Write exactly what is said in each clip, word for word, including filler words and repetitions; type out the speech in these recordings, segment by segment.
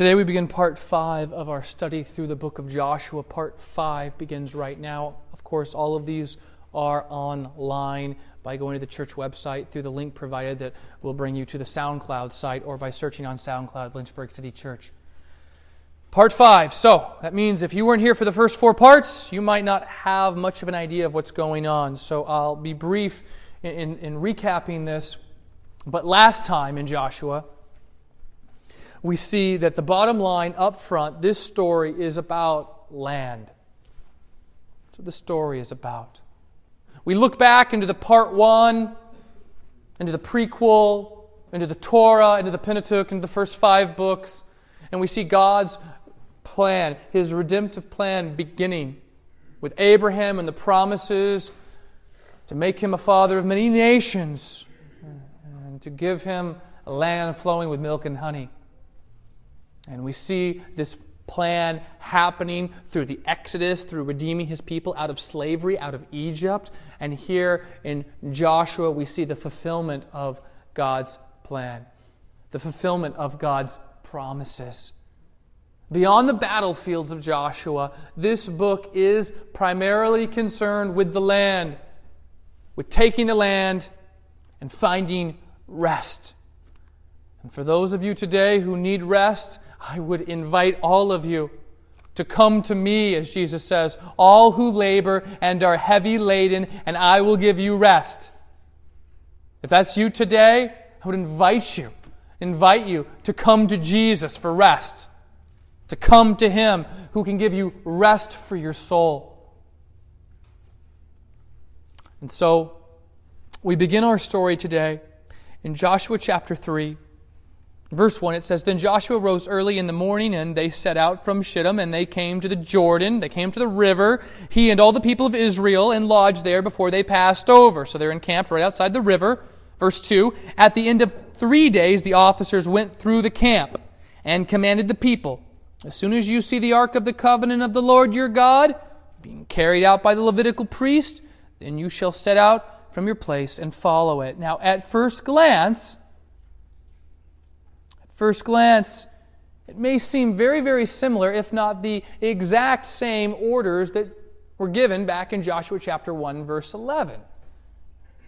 Today we begin part five of our study through the book of Joshua. Part five begins right now. Of course, all of these are online by going to the church website through the link provided that will bring you to the SoundCloud site, or by searching on SoundCloud Lynchburg City Church. Part five. So that means if you weren't here for the first four parts, you might not have much of an idea of what's going on. So I'll be brief in, in, in recapping this. But last time in Joshua, we see that the bottom line up front, this story is about land. That's what the story is about. We look back into the part one, into the prequel, into the Torah, into the Pentateuch, into the first five books, and we see God's plan, His redemptive plan, beginning with Abraham and the promises to make him a father of many nations and to give him a land flowing with milk and honey. And we see this plan happening through the Exodus, through redeeming His people out of slavery, out of Egypt. And here in Joshua, we see the fulfillment of God's plan, the fulfillment of God's promises. Beyond the battlefields of Joshua, this book is primarily concerned with the land, with taking the land and finding rest. And for those of you today who need rest, I would invite all of you to come to me, as Jesus says, all who labor and are heavy laden, and I will give you rest. If that's you today, I would invite you, invite you to come to Jesus for rest, to come to Him who can give you rest for your soul. And so, we begin our story today in Joshua chapter three. Verse one, it says, "Then Joshua rose early in the morning, and they set out from Shittim, and they came to the Jordan, they came to the river, he and all the people of Israel, and lodged there before they passed over." So they're encamped right outside the river. Verse two, "At the end of three days, the officers went through the camp and commanded the people, 'As soon as you see the ark of the covenant of the Lord your God being carried out by the Levitical priest, then you shall set out from your place and follow it.'" Now, at first glance, First glance, it may seem very, very similar, if not the exact same orders that were given back in Joshua chapter one, verse eleven.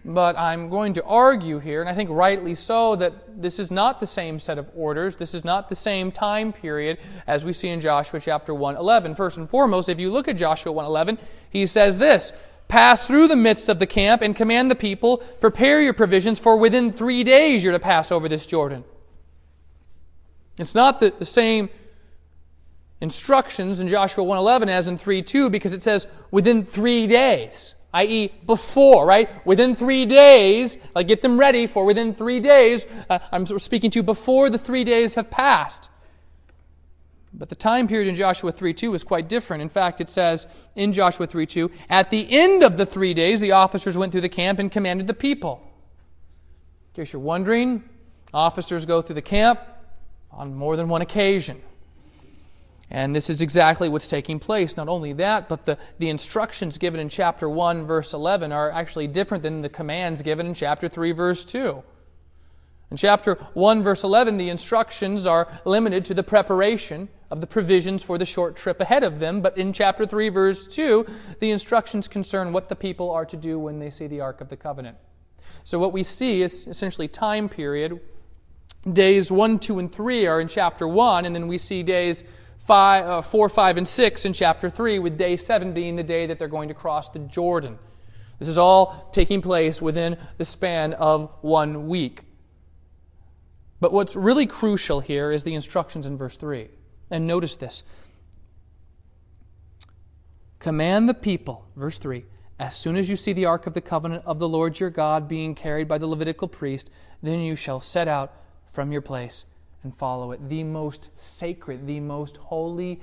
But I'm going to argue here, and I think rightly so, that this is not the same set of orders. This is not the same time period as we see in Joshua chapter one eleven. First and foremost, if you look at Joshua one eleven, he says this, "Pass through the midst of the camp and command the people, prepare your provisions, for within three days you're to pass over this Jordan." It's not the, the same instructions in Joshua one eleven as in three two, because it says within three days, that is before, right? Within three days, like get them ready for within three days. Uh, I'm speaking to you before the three days have passed. But the time period in Joshua three two is quite different. In fact, it says in Joshua three two, "At the end of the three days, the officers went through the camp and commanded the people." In case you're wondering, officers go through the camp on more than one occasion. And this is exactly what's taking place. Not only that, but the, the instructions given in chapter one, verse eleven are actually different than the commands given in chapter three, verse two. In chapter one, verse eleven, the instructions are limited to the preparation of the provisions for the short trip ahead of them. But in chapter three, verse two, the instructions concern what the people are to do when they see the Ark of the Covenant. So what we see is essentially time period. Days one, two, and three are in chapter one, and then we see days five, uh, four, five, and six in chapter three, with day seven being the day that they're going to cross the Jordan. This is all taking place within the span of one week. But what's really crucial here is the instructions in verse three. And notice this. "Command the people," verse three, "as soon as you see the ark of the covenant of the Lord your God being carried by the Levitical priest, then you shall set out from your place and follow it." The most sacred, the most holy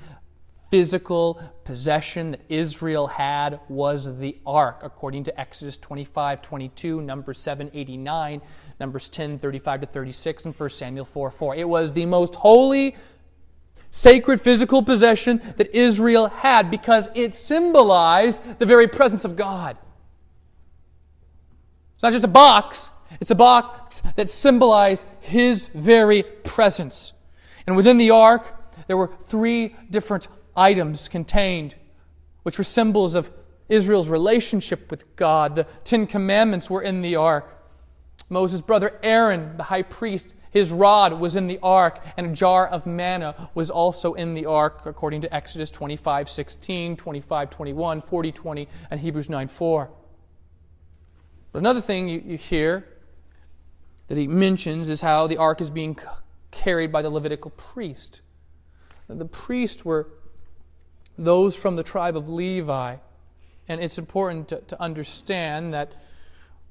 physical possession that Israel had was the ark, according to Exodus twenty-five twenty-two, Numbers seven eighty-nine, Numbers ten thirty-five to thirty-six, and First Samuel four four. It was the most holy, sacred physical possession that Israel had, because it symbolized the very presence of God. It's not just a box. It's a box that symbolized His very presence. And within the ark, there were three different items contained, which were symbols of Israel's relationship with God. The Ten Commandments were in the ark. Moses' brother Aaron, the high priest, his rod was in the ark, and a jar of manna was also in the ark, according to Exodus twenty-five sixteen, twenty-five twenty-one, forty twenty, and Hebrews nine four. But another thing you, you hear that he mentions is how the ark is being carried by the Levitical priest. The priests were those from the tribe of Levi, and it's important to, to understand that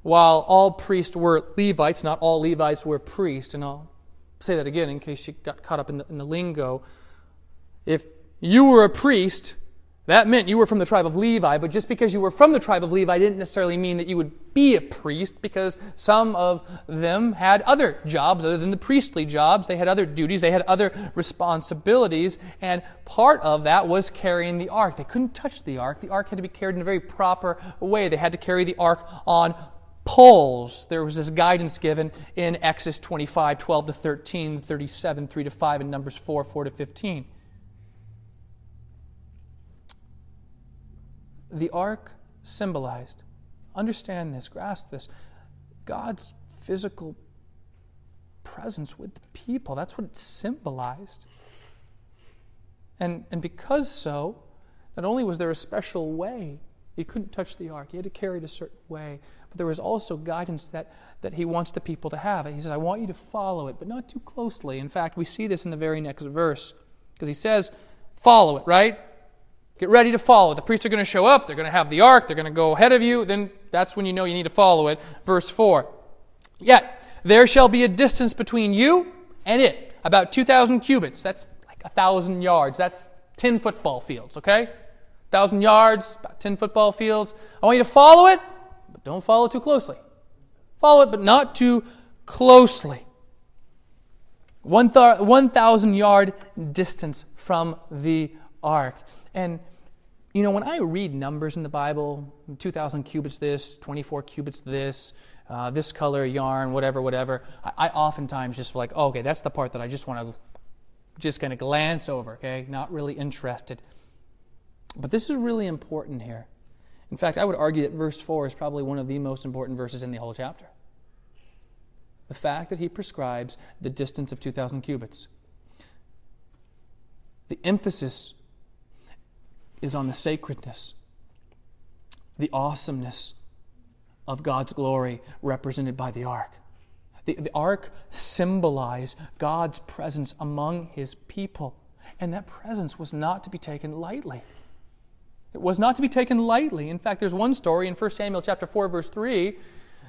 while all priests were Levites, not all Levites were priests. And I'll say that again in case you got caught up in the, in the lingo. If you were a priest, that meant you were from the tribe of Levi. But just because you were from the tribe of Levi didn't necessarily mean that you would be a priest, because some of them had other jobs other than the priestly jobs. They had other duties. They had other responsibilities. And part of that was carrying the ark. They couldn't touch the ark. The ark had to be carried in a very proper way. They had to carry the ark on poles. There was this guidance given in Exodus twenty-five, twelve to thirteen, thirty-seven, three to five, and Numbers four, four to fifteen. The ark symbolized, understand this, grasp this, God's physical presence with the people. That's what it symbolized. And, and because so, not only was there a special way, you couldn't touch the ark, you had to carry it a certain way, but there was also guidance that, that he wants the people to have. And he says, I want you to follow it, but not too closely. In fact, we see this in the very next verse, because he says, follow it, right? Get ready to follow. The priests are going to show up. They're going to have the ark. They're going to go ahead of you. Then that's when you know you need to follow it. Verse four. Yet there shall be a distance between you and it, about two thousand cubits. That's like one thousand yards. That's ten football fields, okay? one thousand yards, about ten football fields. I want you to follow it. Don't follow it too closely. Follow it, but not too closely. one thousand-yard distance from the ark. And, you know, when I read numbers in the Bible, two thousand cubits this, twenty-four cubits this, uh, this color yarn, whatever, whatever, I, I oftentimes just like, oh, okay, that's the part that I just want to just kind of glance over, okay? Not really interested. But this is really important here. In fact, I would argue that verse four is probably one of the most important verses in the whole chapter. The fact that he prescribes the distance of two thousand cubits. The emphasis is on the sacredness, the awesomeness of God's glory represented by the ark. The, the ark symbolized God's presence among his people, and that presence was not to be taken lightly. It was not to be taken lightly. In fact, there's one story in First Samuel chapter four, verse three,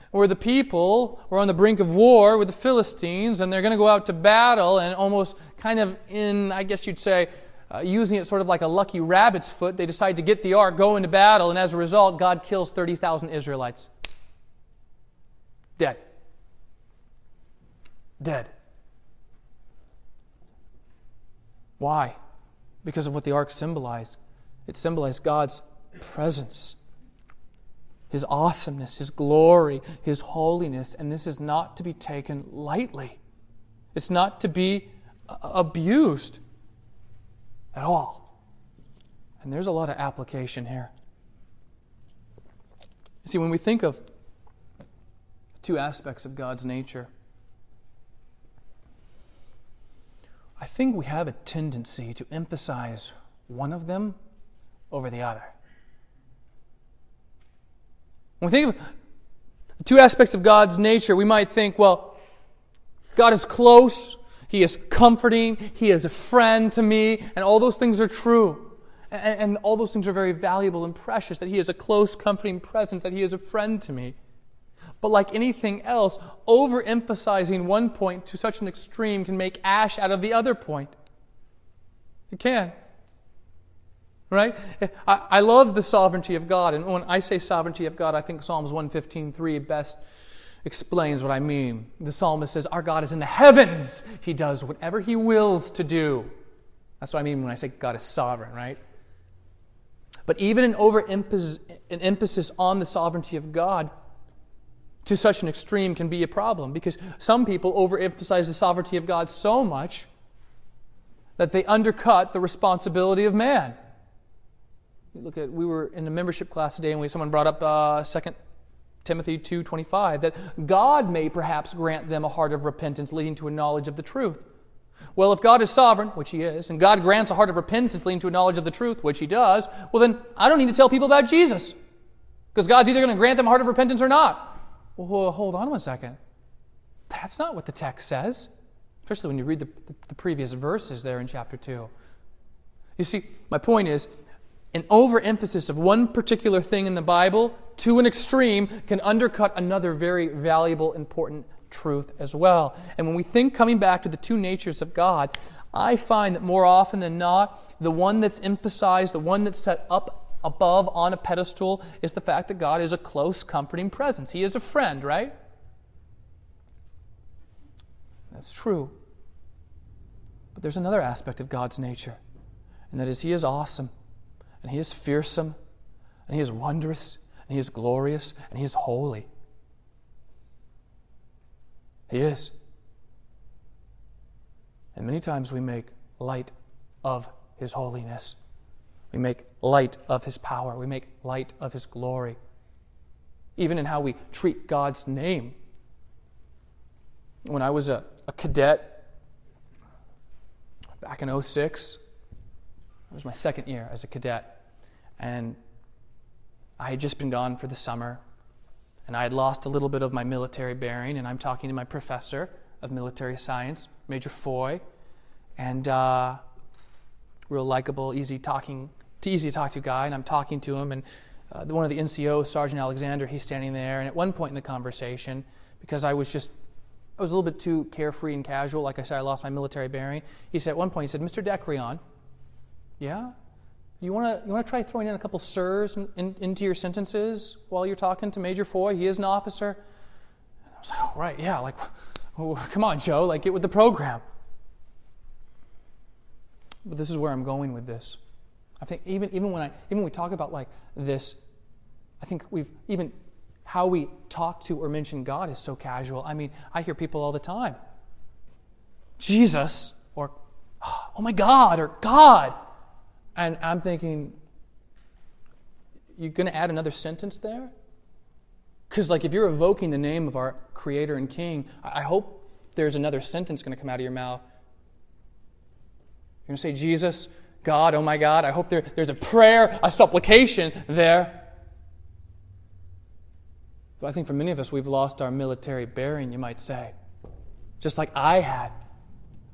where the people were on the brink of war with the Philistines, and they're going to go out to battle, and almost kind of in, I guess you'd say, uh, using it sort of like a lucky rabbit's foot, they decide to get the ark, go into battle, and as a result, God kills thirty thousand Israelites. Dead. Dead. Why? Because of what the ark symbolized. It symbolized God's presence, his awesomeness, his glory, his holiness, and this is not to be taken lightly. It's not to be abused at all. And there's a lot of application here. See, when we think of two aspects of God's nature, I think we have a tendency to emphasize one of them over the other. When we think of two aspects of God's nature, we might think, well, God is close, He is comforting, He is a friend to me, and all those things are true. And, and all those things are very valuable and precious, that He is a close, comforting presence, that He is a friend to me. But like anything else, overemphasizing one point to such an extreme can make ash out of the other point. It can. Right? I, I love the sovereignty of God. And when I say sovereignty of God, I think Psalms one fifteen three best explains what I mean. The psalmist says, our God is in the heavens. He does whatever He wills to do. That's what I mean when I say God is sovereign, right? But even an overemphasis an emphasis on the sovereignty of God to such an extreme can be a problem, because some people overemphasize the sovereignty of God so much that they undercut the responsibility of man. You look at, we were in a membership class today, and we someone brought up uh, Second Timothy two twenty-five, that God may perhaps grant them a heart of repentance leading to a knowledge of the truth. Well, if God is sovereign, which He is, and God grants a heart of repentance leading to a knowledge of the truth, which He does, well then, I don't need to tell people about Jesus. Because God's either going to grant them a heart of repentance or not. Well, hold on one second. That's not what the text says. Especially when you read the, the, the previous verses there in chapter two. You see, my point is, an overemphasis of one particular thing in the Bible to an extreme can undercut another very valuable, important truth as well. And when we think coming back to the two natures of God, I find that more often than not, the one that's emphasized, the one that's set up above on a pedestal, is the fact that God is a close, comforting presence. He is a friend, right? That's true. But there's another aspect of God's nature, and that is He is awesome, and He is fearsome, and He is wondrous, and He is glorious, and He is holy. He is. And many times we make light of His holiness. We make light of His power. We make light of His glory. Even in how we treat God's name. When I was a, a cadet back in oh six, it was my second year as a cadet, and I had just been gone for the summer. And I had lost a little bit of my military bearing, and I'm talking to my professor of military science, Major Foy, and uh, real likable, easy talking, easy to talk to guy. And I'm talking to him, and uh, one of the N C Os, Sergeant Alexander, he's standing there. And at one point in the conversation, because I was just, I was a little bit too carefree and casual. Like I said, I lost my military bearing. He said at one point, he said, "Mister Decrion, yeah, You want to you want to try throwing in a couple sirs in, in, into your sentences while you're talking to Major Foy? He is an officer." And I was like, "Oh, right, yeah, like, well, come on, Joe, like, get with the program." But this is where I'm going with this. I think even even when I even when we talk about like this, I think we've even how we talk to or mention God is so casual. I mean, I hear people all the time, "Jesus," or "Oh my God," or "God." And I'm thinking, you're going to add another sentence there? Because like if you're evoking the name of our Creator and King, I hope there's another sentence going to come out of your mouth. You're going to say, "Jesus, God, oh my God." I hope there, there's a prayer, a supplication there. But I think for many of us, we've lost our military bearing, you might say. Just like I had.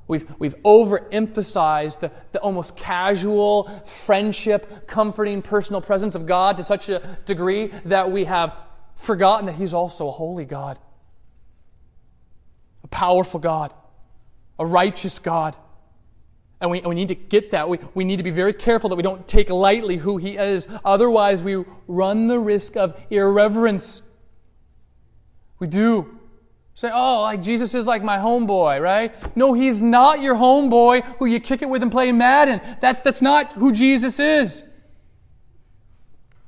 We've, we've overemphasized the, the almost casual friendship, comforting, personal presence of God to such a degree that we have forgotten that He's also a holy God, a powerful God, a righteous God. And we, and we need to get that. We, we need to be very careful that we don't take lightly who He is. Otherwise, we run the risk of irreverence. We do. Say, "Oh, like Jesus is like my homeboy," right? No, He's not your homeboy who you kick it with and play Madden. That's that's not who Jesus is.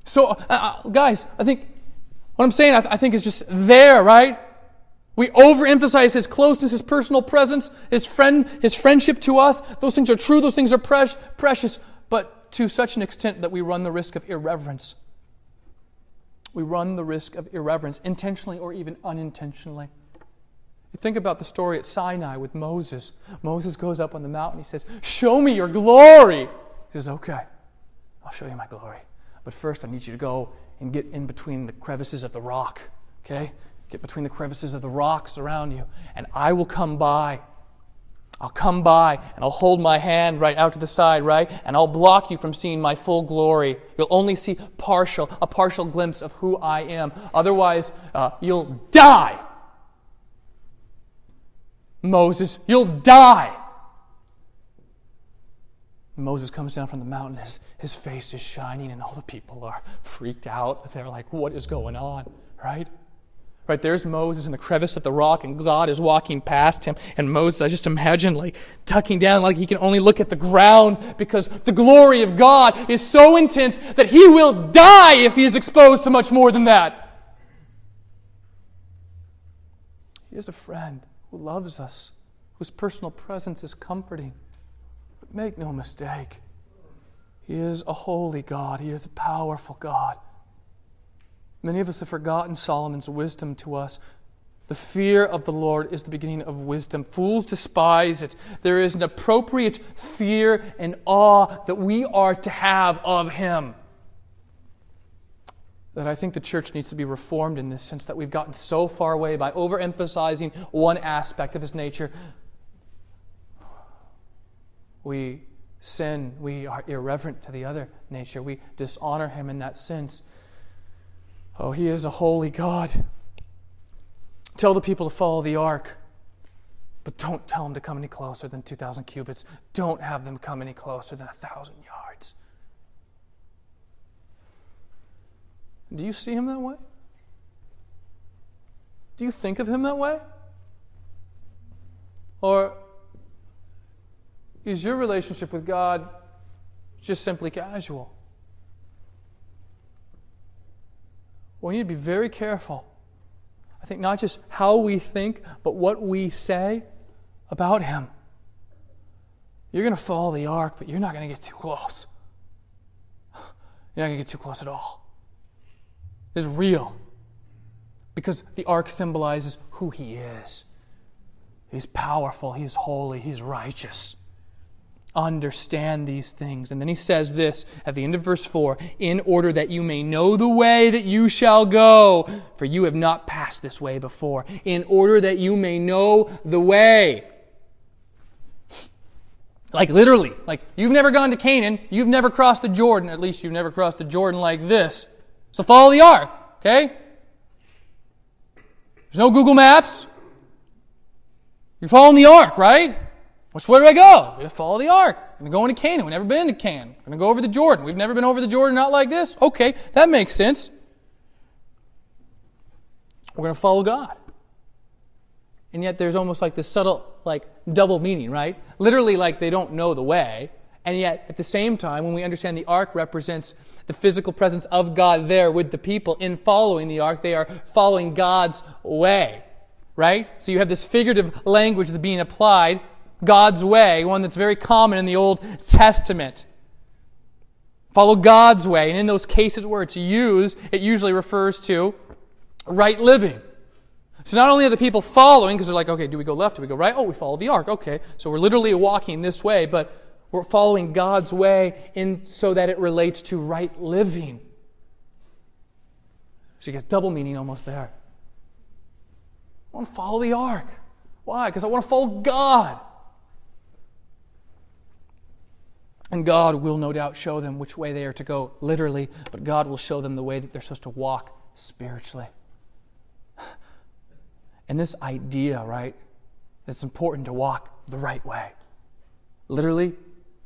So, uh, uh, guys, I think what I'm saying, I, th- I think is just there, right? We overemphasize His closeness, His personal presence, His friend, His friendship to us. Those things are true. Those things are pre- precious, but to such an extent that we run the risk of irreverence. We run the risk of irreverence, intentionally or even unintentionally. Think about the story at Sinai with Moses. Moses goes up on the mountain. He says, "Show me your glory." He says, "Okay, I'll show you my glory. But first I need you to go and get in between the crevices of the rock. Okay? Get between the crevices of the rocks around you. And I will come by. I'll come by and I'll hold my hand right out to the side, right? And I'll block you from seeing my full glory. You'll only see partial, a partial glimpse of who I am. Otherwise, uh, you'll die. Moses, you'll die." Moses comes down from the mountain. His, his face is shining and all the people are freaked out. They're like, "What is going on?" Right? Right, there's Moses in the crevice of the rock and God is walking past him. And Moses, I just imagine, like tucking down like he can only look at the ground because the glory of God is so intense that he will die if he is exposed to much more than that. He is a friend who loves us, whose personal presence is comforting. But make no mistake, He is a holy God. He is a powerful God. Many of us have forgotten Solomon's wisdom to us. The fear of the Lord is the beginning of wisdom. Fools despise it. There is an appropriate fear and awe that we are to have of Him. That I think the church needs to be reformed in this sense, that we've gotten so far away by overemphasizing one aspect of His nature. We sin. We are irreverent to the other nature. We dishonor Him in that sense. Oh, He is a holy God. Tell the people to follow the ark, but don't tell them to come any closer than two thousand cubits. Don't have them come any closer than one thousand yards. Do you see Him that way? Do you think of Him that way? Or is your relationship with God just simply casual? We need to be very careful. I think not just how we think, but what we say about Him. You're going to follow the ark, but you're not going to get too close. You're not going to get too close at all. It's real. Because the ark symbolizes who He is. He's powerful. He's holy. He's righteous. Understand these things. And then he says this at the end of verse four, in order that you may know the way that you shall go, for you have not passed this way before. In order that you may know the way. Like literally, like you've never gone to Canaan, you've never crossed the Jordan, at least you've never crossed the Jordan like this. So follow the ark, okay? There's no Google Maps. You're following the ark, right? Which way do I go? We follow the ark. I'm going to Canaan. We've never been to Canaan. I'm going to go over the Jordan. We've never been over the Jordan, not like this. Okay, that makes sense. We're going to follow God. And yet there's almost like this subtle, like, double meaning, right? Literally like they don't know the way. And yet, at the same time, when we understand the ark represents the physical presence of God there with the people, in following the ark, they are following God's way, right? So you have this figurative language that's being applied, God's way, one that's very common in the Old Testament. Follow God's way. And in those cases where it's used, it usually refers to right living. So not only are the people following, because they're like, okay, do we go left? Do we go right? Oh, we follow the ark. Okay, so we're literally walking this way, but we're following God's way in so that it relates to right living. So you get double meaning almost there. I want to follow the ark. Why? Because I want to follow God. And God will no doubt show them which way they are to go, literally, but God will show them the way that they're supposed to walk spiritually. And this idea, right, it's important to walk the right way. Literally,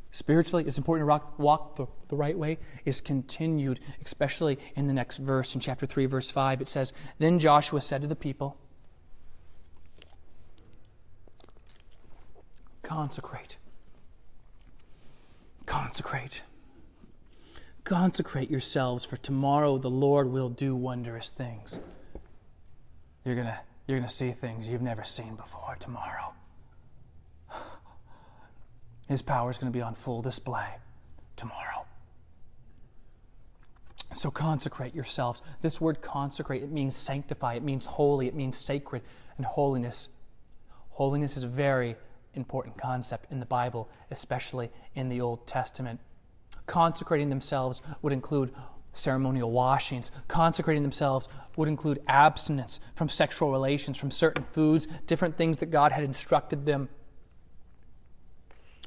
spiritually, it's important to rock, walk the, the right way, is continued, especially in the next verse. In chapter three, verse five, it says, Then Joshua said to the people, Consecrate. Consecrate. Consecrate yourselves, for tomorrow the Lord will do wondrous things. You're going to you're going to see things you've never seen before tomorrow. His power is going to be on full display tomorrow. So consecrate yourselves. This word consecrate, it means sanctify, it means holy, it means sacred, and holiness. Holiness is very important concept in the Bible, especially in the Old Testament. Consecrating themselves would include ceremonial washings. Consecrating themselves would include abstinence from sexual relations, from certain foods, different things that God had instructed them.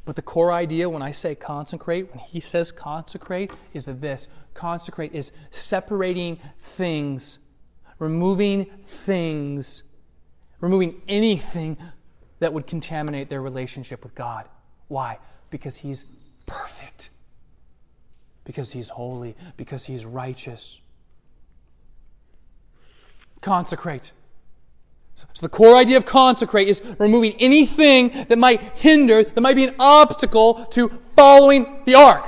But the core idea when I say consecrate, when he says consecrate, is this. Consecrate is separating things, removing things, removing anything that would contaminate their relationship with God. Why? Because He's perfect. Because He's holy. Because He's righteous. Consecrate. So, so the core idea of consecrate is removing anything that might hinder, that might be an obstacle to following the ark.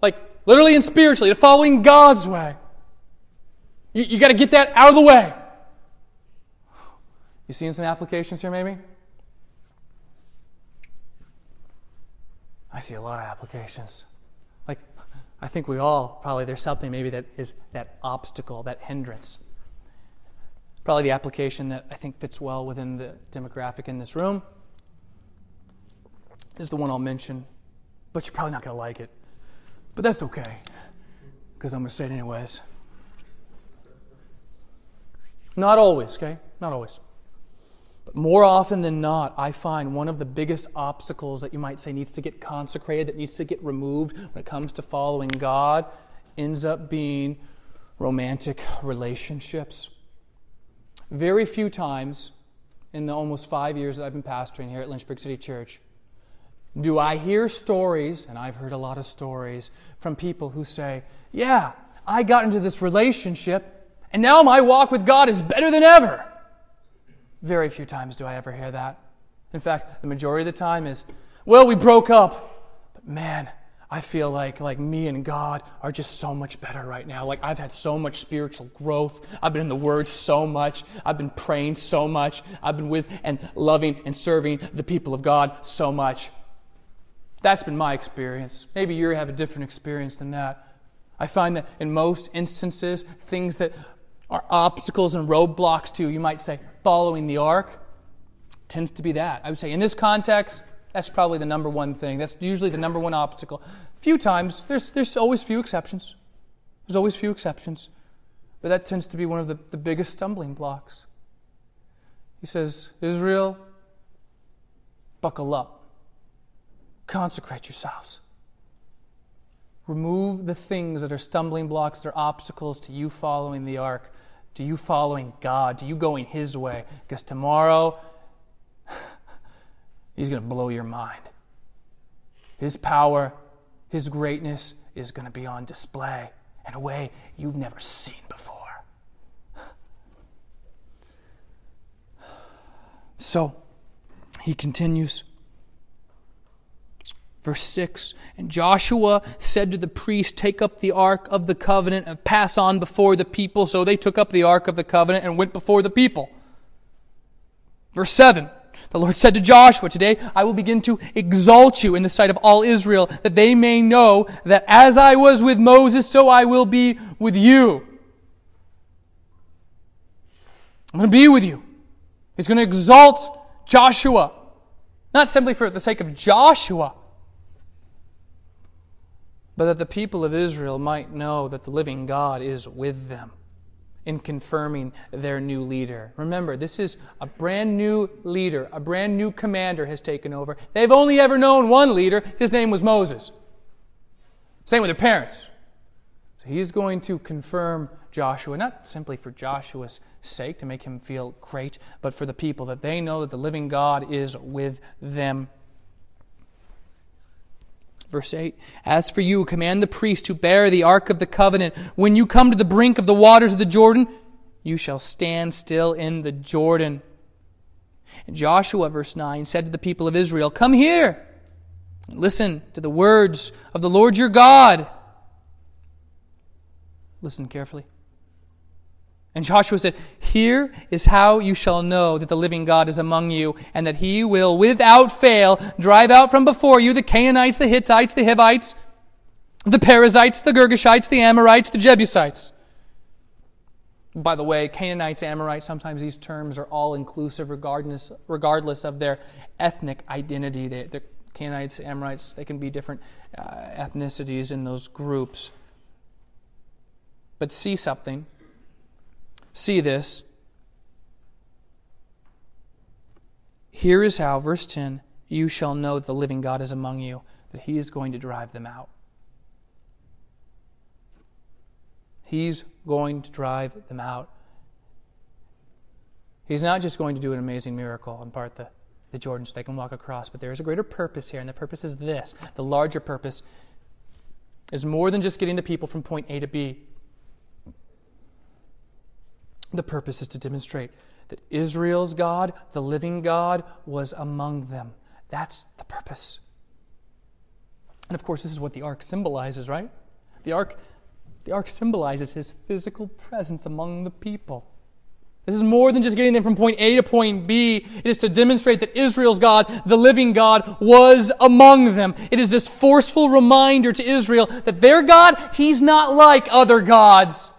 Like, literally and spiritually, to following God's way. You, you got to get that out of the way. You seeing some applications here, maybe? I see a lot of applications. Like, I think we all probably, there's something maybe that is that obstacle, that hindrance. Probably the application that I think fits well within the demographic in this room is the one I'll mention, but you're probably not going to like it. But that's okay, because I'm going to say it anyways. Not always, okay? Not always. But more often than not, I find one of the biggest obstacles that you might say needs to get consecrated, that needs to get removed when it comes to following God, ends up being romantic relationships. Very few times in the almost five years that I've been pastoring here at Lynchburg City Church do I hear stories, and I've heard a lot of stories, from people who say, yeah, I got into this relationship, and now my walk with God is better than ever. Very few times do I ever hear that. In fact, the majority of the time is, well, we broke up, but man, I feel like like me and God are just so much better right now. Like, I've had so much spiritual growth. I've been in the Word so much. I've been praying so much. I've been with and loving and serving the people of God so much. That's been my experience. Maybe you have a different experience than that. I find that in most instances, things that are obstacles and roadblocks to, you might say, following the ark tends to be that. I would say in this context, that's probably the number one thing. That's usually the number one obstacle. Few times, there's there's always few exceptions. There's always few exceptions. But that tends to be one of the, the biggest stumbling blocks. He says, Israel, buckle up. Consecrate yourselves. Remove the things that are stumbling blocks, that are obstacles to you following the ark, to you following God, to you going His way. Because tomorrow, He's going to blow your mind. His power, His greatness is going to be on display in a way you've never seen before. So, he continues. Verse six, and Joshua said to the priests, take up the ark of the covenant and pass on before the people. So they took up the ark of the covenant and went before the people. Verse seven, the Lord said to Joshua, today I will begin to exalt you in the sight of all Israel, that they may know that as I was with Moses, so I will be with you. I'm going to be with you. He's going to exalt Joshua. Not simply for the sake of Joshua, but that the people of Israel might know that the living God is with them in confirming their new leader. Remember, this is a brand new leader. A brand new commander has taken over. They've only ever known one leader. His name was Moses. Same with their parents. So he's going to confirm Joshua, not simply for Joshua's sake, to make him feel great, but for the people, that they know that the living God is with them. Verse eight, as for you, command the priest to bear the ark of the covenant. When you come to the brink of the waters of the Jordan, you shall stand still in the Jordan. And Joshua, verse nine, said to the people of Israel, come here and listen to the words of the Lord your God. Listen carefully. And Joshua said, here is how you shall know that the living God is among you, and that He will without fail drive out from before you the Canaanites, the Hittites, the Hivites, the Perizzites, the Girgashites, the Amorites, the Jebusites. By the way, Canaanites, Amorites, sometimes these terms are all inclusive regardless, regardless of their ethnic identity. They, the Canaanites, Amorites, they can be different uh, ethnicities in those groups. But see something. See this. Here is how, verse ten, you shall know that the living God is among you, that He is going to drive them out. He's going to drive them out. He's not just going to do an amazing miracle and part the, the Jordan so they can walk across, but there is a greater purpose here, and the purpose is this. The larger purpose is more than just getting the people from point A to B. The purpose is to demonstrate that Israel's God, the living God, was among them. That's the purpose. And of course, this is what the ark symbolizes, right? The ark, the ark symbolizes His physical presence among the people. This is more than just getting them from point A to point B. It is to demonstrate that Israel's God, the living God, was among them. It is this forceful reminder to Israel that their God, He's not like other gods.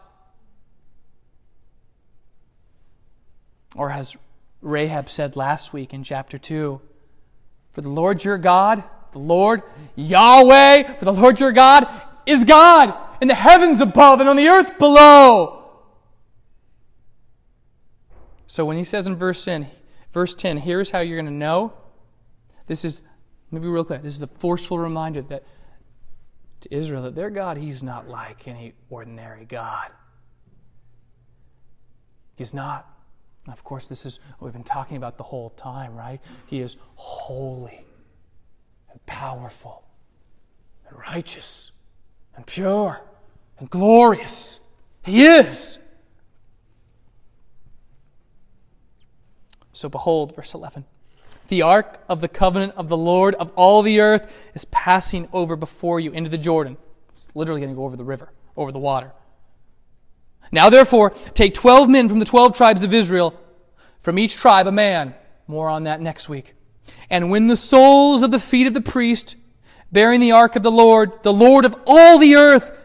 Or as Rahab said last week in chapter two, for the Lord your God, the Lord, Yahweh, for the Lord your God is God in the heavens above and on the earth below. So when he says in verse ten, verse ten, here's how you're going to know. This is, let me be real clear, this is the forceful reminder that to Israel that their God, He's not like any ordinary God. He's not. And of course, this is what we've been talking about the whole time, right? He is holy and powerful and righteous and pure and glorious. He is. So behold, verse eleven, the ark of the covenant of the Lord of all the earth is passing over before you into the Jordan. It's literally going to go over the river, over the water. Now therefore, take twelve men from the twelve tribes of Israel, from each tribe a man. More on that next week. And when the soles of the feet of the priest, bearing the ark of the Lord, the Lord of all the earth,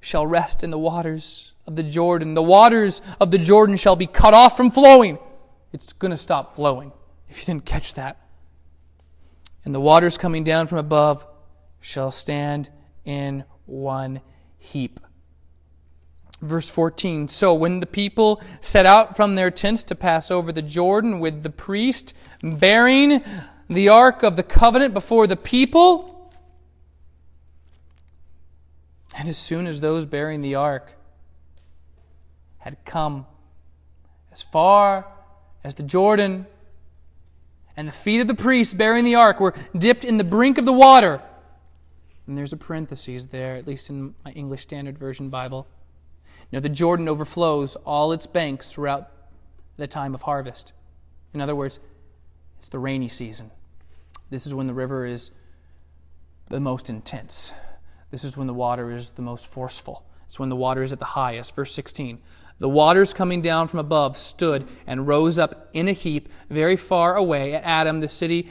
shall rest in the waters of the Jordan, the waters of the Jordan shall be cut off from flowing. It's going to stop flowing, if you didn't catch that. And the waters coming down from above shall stand in one heap. Verse fourteen, so when the people set out from their tents to pass over the Jordan with the priest bearing the ark of the covenant before the people, and as soon as those bearing the ark had come as far as the Jordan, and the feet of the priests bearing the ark were dipped in the brink of the water. And there's a parenthesis there, at least in my English Standard Version Bible. Now the Jordan overflows all its banks throughout the time of harvest. In other words, it's the rainy season. This is when the river is the most intense. This is when the water is the most forceful. It's when the water is at the highest. Verse sixteen, the waters coming down from above stood and rose up in a heap very far away at Adam, the city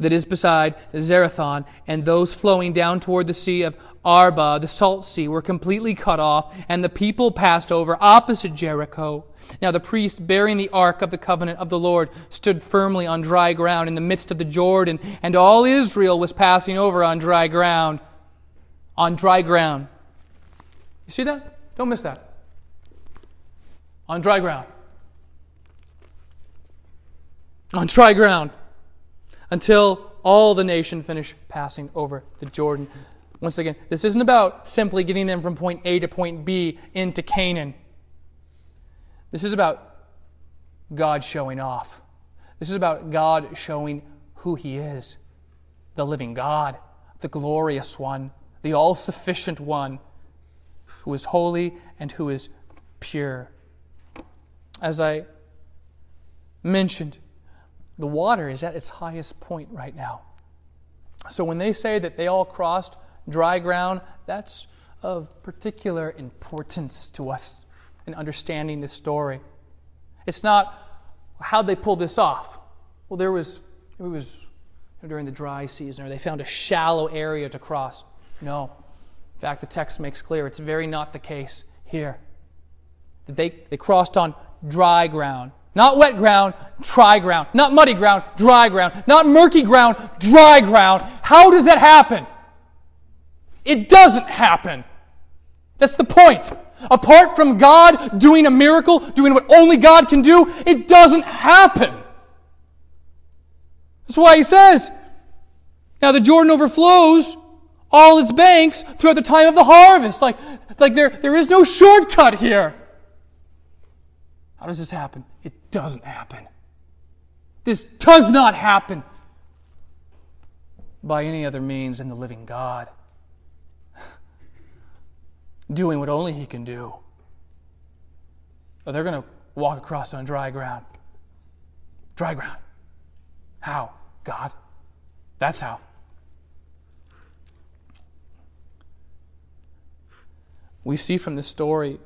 that is beside Zerathon, and those flowing down toward the sea of Arba, the salt sea, were completely cut off, and the people passed over opposite Jericho. Now the priests bearing the ark of the covenant of the Lord stood firmly on dry ground in the midst of the Jordan, and all Israel was passing over on dry ground. On dry ground. You see that? Don't miss that. On dry ground. On dry ground. Until all the nation finished passing over the Jordan. Once again, this isn't about simply getting them from point A to point B into Canaan. This is about God showing off. This is about God showing who He is. The living God. The glorious one. The all-sufficient one. Who is holy and who is pure. As I mentioned, the water is at its highest point right now. So when they say that they all crossed dry ground, that's of particular importance to us in understanding this story. It's not how'd they pull this off. Well, there was, it was during the dry season, or they found a shallow area to cross. No. In fact, the text makes clear it's very not the case here. That they, they crossed on dry ground. Not wet ground, dry ground. Not muddy ground, dry ground. Not murky ground, dry ground. How does that happen? It doesn't happen. That's the point. Apart from God doing a miracle, doing what only God can do, it doesn't happen. That's why he says, now the Jordan overflows all its banks throughout the time of the harvest. Like, like there, there is no shortcut here. How does this happen? It doesn't happen. This does not happen by any other means than the living God doing what only He can do. But they're going to walk across on dry ground. Dry ground. How? God. That's how. We see from this story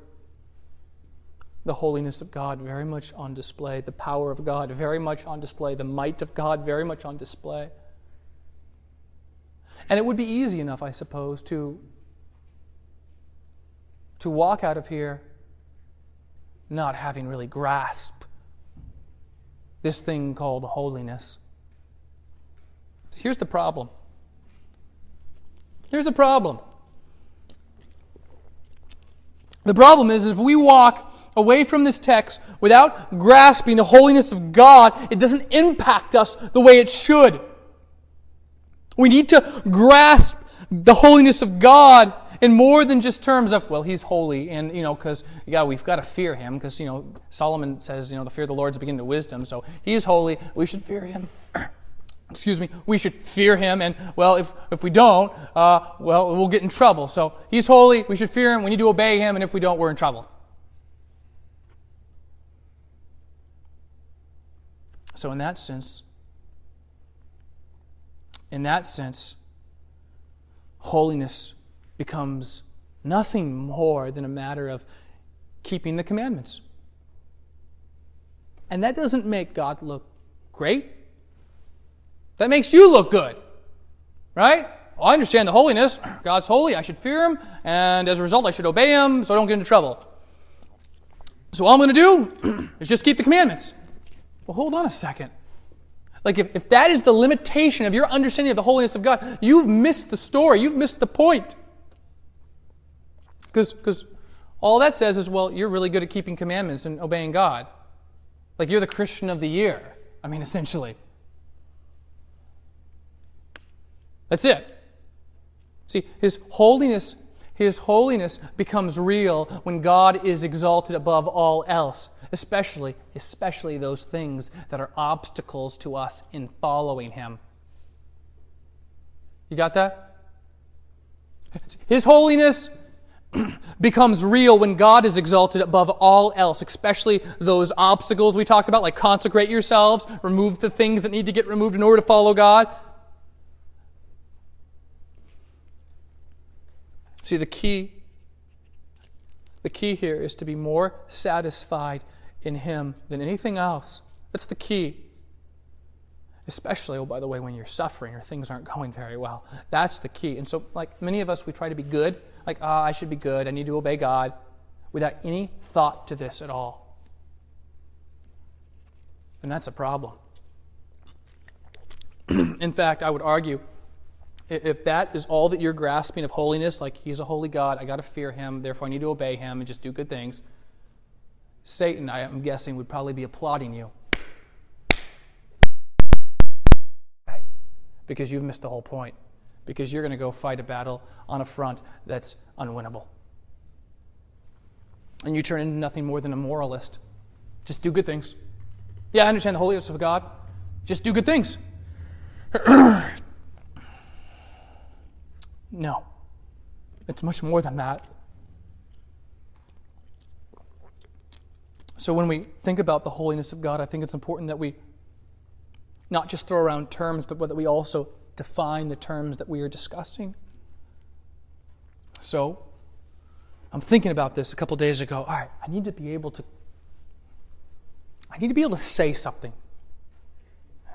the holiness of God very much on display, the power of God very much on display, the might of God very much on display. And it would be easy enough, I suppose, to, to walk out of here not having really grasped this thing called holiness. Here's the problem. Here's the problem. The problem is if we walk away from this text without grasping the holiness of God, it doesn't impact us the way it should. We need to grasp the holiness of God in more than just terms of, well, he's holy, and, you know, because yeah, we've got to fear him, because, you know, Solomon says, you know, the fear of the Lord is the beginning of wisdom, so he is holy, we should fear him. Excuse me, we should fear him, and, well, if if we don't, uh, well, we'll get in trouble. So he's holy, we should fear him, we need to obey him, and if we don't, we're in trouble. So in that sense, in that sense, holiness becomes nothing more than a matter of keeping the commandments. And that doesn't make God look great. That makes you look good, right? Well, I understand the holiness. God's holy. I should fear him. And as a result, I should obey him so I don't get into trouble. So all I'm going to do is just keep the commandments. Well, hold on a second. Like, if, if that is the limitation of your understanding of the holiness of God, you've missed the story. You've missed the point. Because because all that says is, well, you're really good at keeping commandments and obeying God. Like, you're the Christian of the year. I mean, essentially. That's it. See, his holiness, his holiness becomes real when God is exalted above all else, especially, especially those things that are obstacles to us in following him. You got that? His holiness becomes real when God is exalted above all else, especially those obstacles we talked about, like consecrate yourselves, remove the things that need to get removed in order to follow God. See, the key, the key here is to be more satisfied in him than anything else. That's the key. Especially, oh, by the way, when you're suffering or things aren't going very well. That's the key. And so, like many of us, we try to be good. Like, ah, I should be good. I need to obey God. Without any thought to this at all. And that's a problem. In fact, I would argue, if that is all that you're grasping of holiness, like he's a holy God, I got to fear him, therefore I need to obey him and just do good things, Satan, I am guessing, would probably be applauding you. Because you've missed the whole point. Because you're going to go fight a battle on a front that's unwinnable. And you turn into nothing more than a moralist. Just do good things. Yeah, I understand the holiness of God. Just do good things. No, it's much more than that. So when we think about the holiness of God, I think it's important that we not just throw around terms, but that we also define the terms that we are discussing. So, I'm thinking about this a couple days ago. All right, I need to be able to, I need to be able to say something.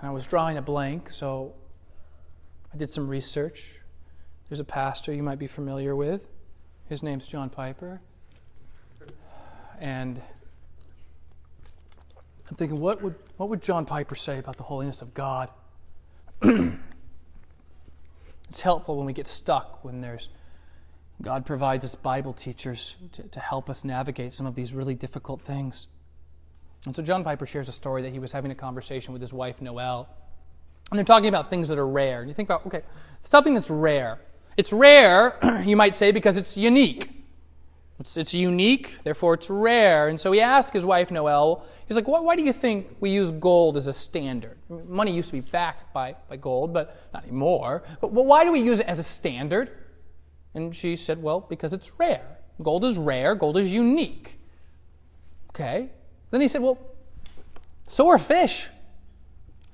And I was drawing a blank, so I did some research. There's a pastor you might be familiar with. His name's John Piper. And I'm thinking, what would what would John Piper say about the holiness of God? It's helpful when we get stuck, when there's God provides us Bible teachers to, to help us navigate some of these really difficult things. And so John Piper shares a story that he was having a conversation with his wife, Noelle. And they're talking about things that are rare. And you think about, okay, something that's rare. It's rare, you might say, because it's unique. It's, it's unique, therefore it's rare. And so he asked his wife, Noelle, he's like, why, why do you think we use gold as a standard? Money used to be backed by, by gold, but not anymore. But well, why do we use it as a standard? And she said, well, because it's rare. Gold is rare, gold is unique. Okay. Then he said, well, so are fish.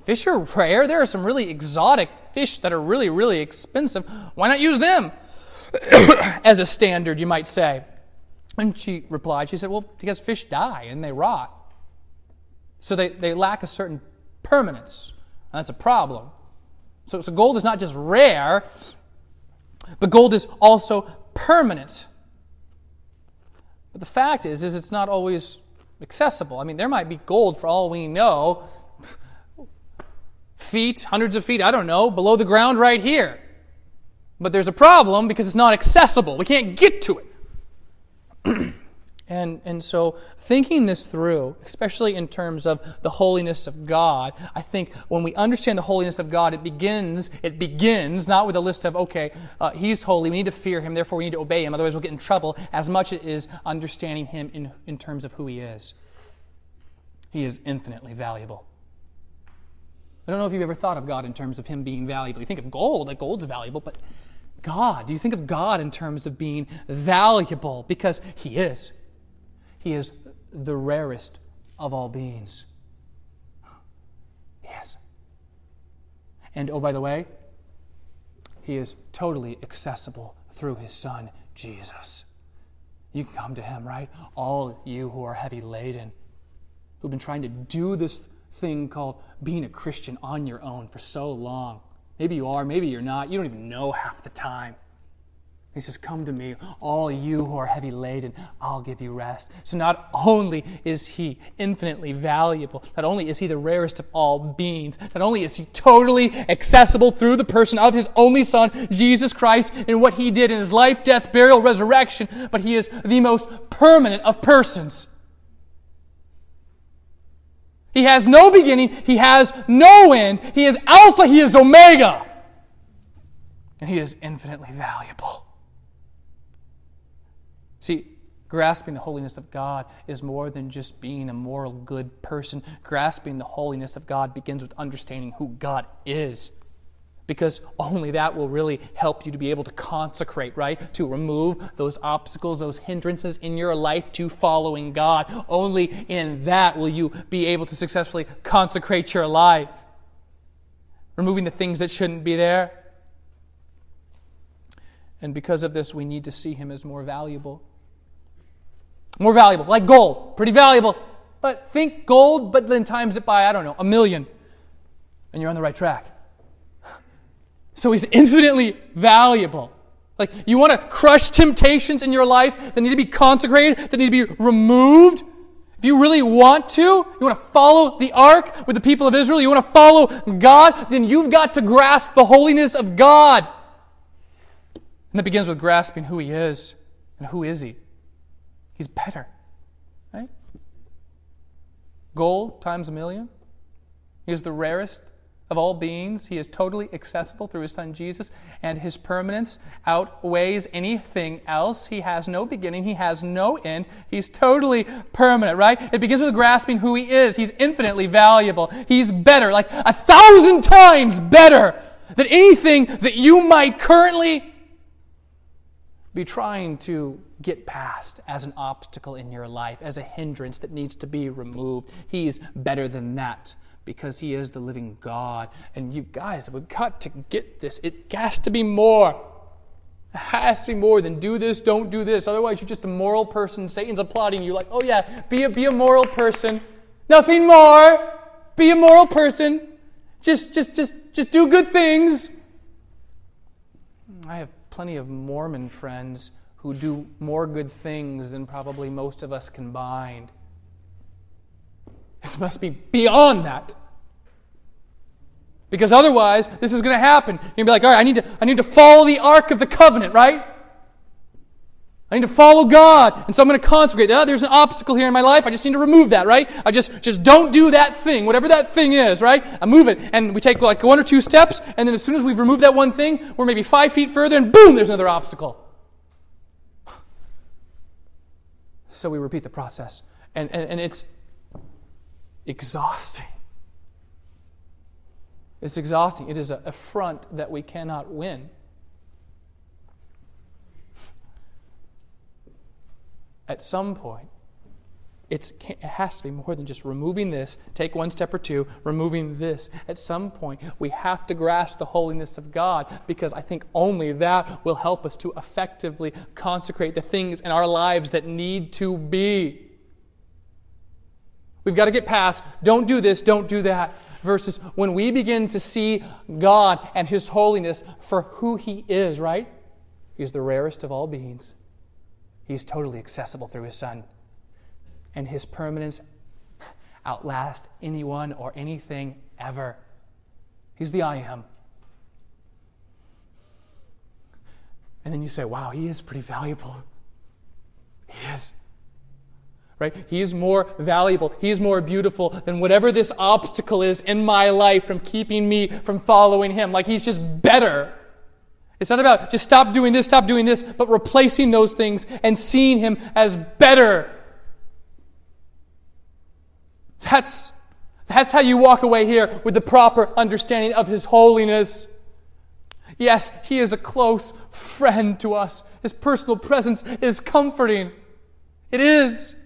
Fish are rare. There are some really exotic fish that are really, really expensive. Why not use them as a standard, you might say? And she replied, she said, well, because fish die and they rot. So they, they lack a certain permanence. And that's a problem. So, so gold is not just rare, but gold is also permanent. But the fact is, is it's not always accessible. I mean, there might be gold, for all we know, feet, hundreds of feet, I don't know, below the ground right here. But there's a problem because it's not accessible. We can't get to it. And and so thinking this through, especially in terms of the holiness of God, I think when we understand the holiness of God, it begins it begins not with a list of, okay, uh, he's holy, we need to fear him, therefore we need to obey him, otherwise we'll get in trouble, as much as it is understanding him in, in terms of who he is. He is infinitely valuable. I don't know if you've ever thought of God in terms of him being valuable. You think of gold, like gold's valuable, but God, do you think of God in terms of being valuable? Because he is. He is the rarest of all beings. He is. And oh, by the way, he is totally accessible through his son, Jesus. You can come to him, right? All you who are heavy laden, who've been trying to do this thing called being a Christian on your own for so long. Maybe you are, maybe you're not. You don't even know half the time. He says, come to me, all you who are heavy laden, I'll give you rest. So not only is he infinitely valuable, not only is he the rarest of all beings, not only is he totally accessible through the person of his only son, Jesus Christ, and what he did in his life, death, burial, resurrection, but he is the most permanent of persons. He has no beginning, he has no end, he is Alpha, he is Omega, and he is infinitely valuable. See, grasping the holiness of God is more than just being a moral good person. Grasping the holiness of God begins with understanding who God is, because only that will really help you to be able to consecrate, right? To remove those obstacles, those hindrances in your life to following God. Only in that will you be able to successfully consecrate your life, removing the things that shouldn't be there. And because of this, we need to see him as more valuable. More valuable, like gold, pretty valuable. But think gold, but then times it by, I don't know, a million. And you're on the right track. So he's infinitely valuable. Like, you want to crush temptations in your life that need to be consecrated, that need to be removed? If you really want to, you want to follow the ark with the people of Israel, you want to follow God, then you've got to grasp the holiness of God. And that begins with grasping who he is and who is he. He's better, right? Gold times a million. He is the rarest of all beings. He is totally accessible through his son Jesus, and his permanence outweighs anything else. He has no beginning. He has no end. He's totally permanent, right? It begins with grasping who he is. He's infinitely valuable. He's better, like a thousand times better than anything that you might currently be trying to get past as an obstacle in your life, as a hindrance that needs to be removed. He's better than that because he is the living God. And you guys, we've got to get this. It has to be more. It has to be more than do this, don't do this. Otherwise, you're just a moral person. Satan's applauding you like, oh yeah, be a, be a moral person. Nothing more. Be a moral person. Just, just, just, just do good things. I have plenty of Mormon friends who do more good things than probably most of us combined. It must be beyond that. Because otherwise, this is going to happen. You'll be like, all right, I need to, I need to follow the Ark of the Covenant, right? I need to follow God, and so I'm going to consecrate. Oh, there's an obstacle here in my life. I just need to remove that, right? I just, just don't do that thing, whatever that thing is, right? I move it, and we take like one or two steps, and then as soon as we've removed that one thing, we're maybe five feet further, and boom, there's another obstacle. So we repeat the process, and, and, and it's exhausting. It's exhausting. It is an affront that we cannot win. At some point, It's, it has to be more than just removing this, take one step or two, removing this. At some point, we have to grasp the holiness of God, because I think only that will help us to effectively consecrate the things in our lives that need to be. We've got to get past, don't do this, don't do that, versus when we begin to see God and His holiness for who He is, right? He's the rarest of all beings. He's totally accessible through His Son. And His permanence outlasts anyone or anything ever. He's the I Am. And then you say, wow, He is pretty valuable. He is. Right? He is more valuable. He is more beautiful than whatever this obstacle is in my life from keeping me from following Him. Like, He's just better. It's not about just stop doing this, stop doing this, but replacing those things and seeing Him as better. That's, that's how you walk away here with the proper understanding of His holiness. Yes, He is a close friend to us. His personal presence is comforting. It is.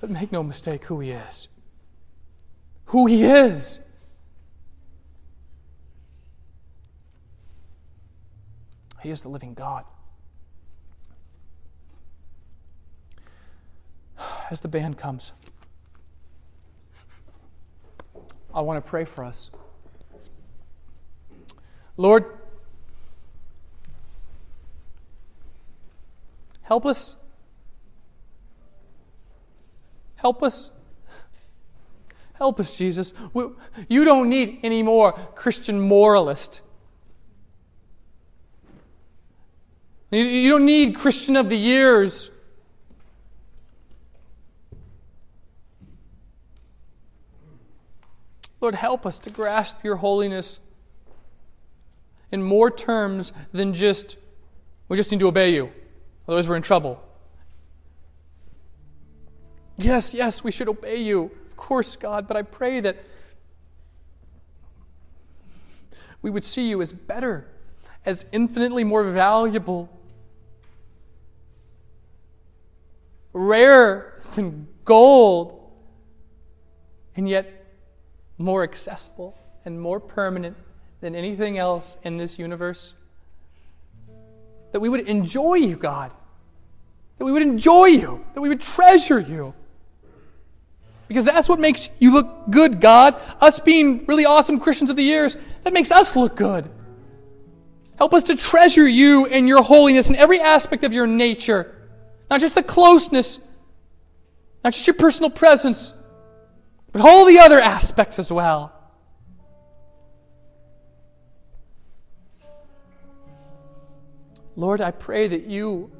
But make no mistake who He is. Who He is. He is the living God. As the band comes, I want to pray for us. Lord, help us. Help us. Help us, Jesus. We, you don't need any more Christian moralist. You, you don't need Christian of the years. Lord, help us to grasp Your holiness in more terms than just, we just need to obey You. Otherwise we're in trouble. Yes, yes, we should obey You. Of course, God, but I pray that we would see You as better, as infinitely more valuable, rarer than gold, and yet more accessible and more permanent than anything else in this universe. That we would enjoy You, God. That we would enjoy You. That we would treasure You. Because that's what makes You look good, God. Us being really awesome Christians of the years, that makes us look good. Help us to treasure You and Your holiness in every aspect of Your nature. Not just the closeness, not just Your personal presence, but all the other aspects as well. Lord, I pray that You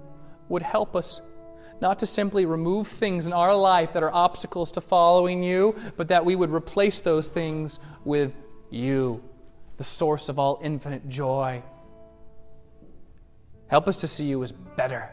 would help us not to simply remove things in our life that are obstacles to following You, but that we would replace those things with You, the source of all infinite joy. Help us to see You as better.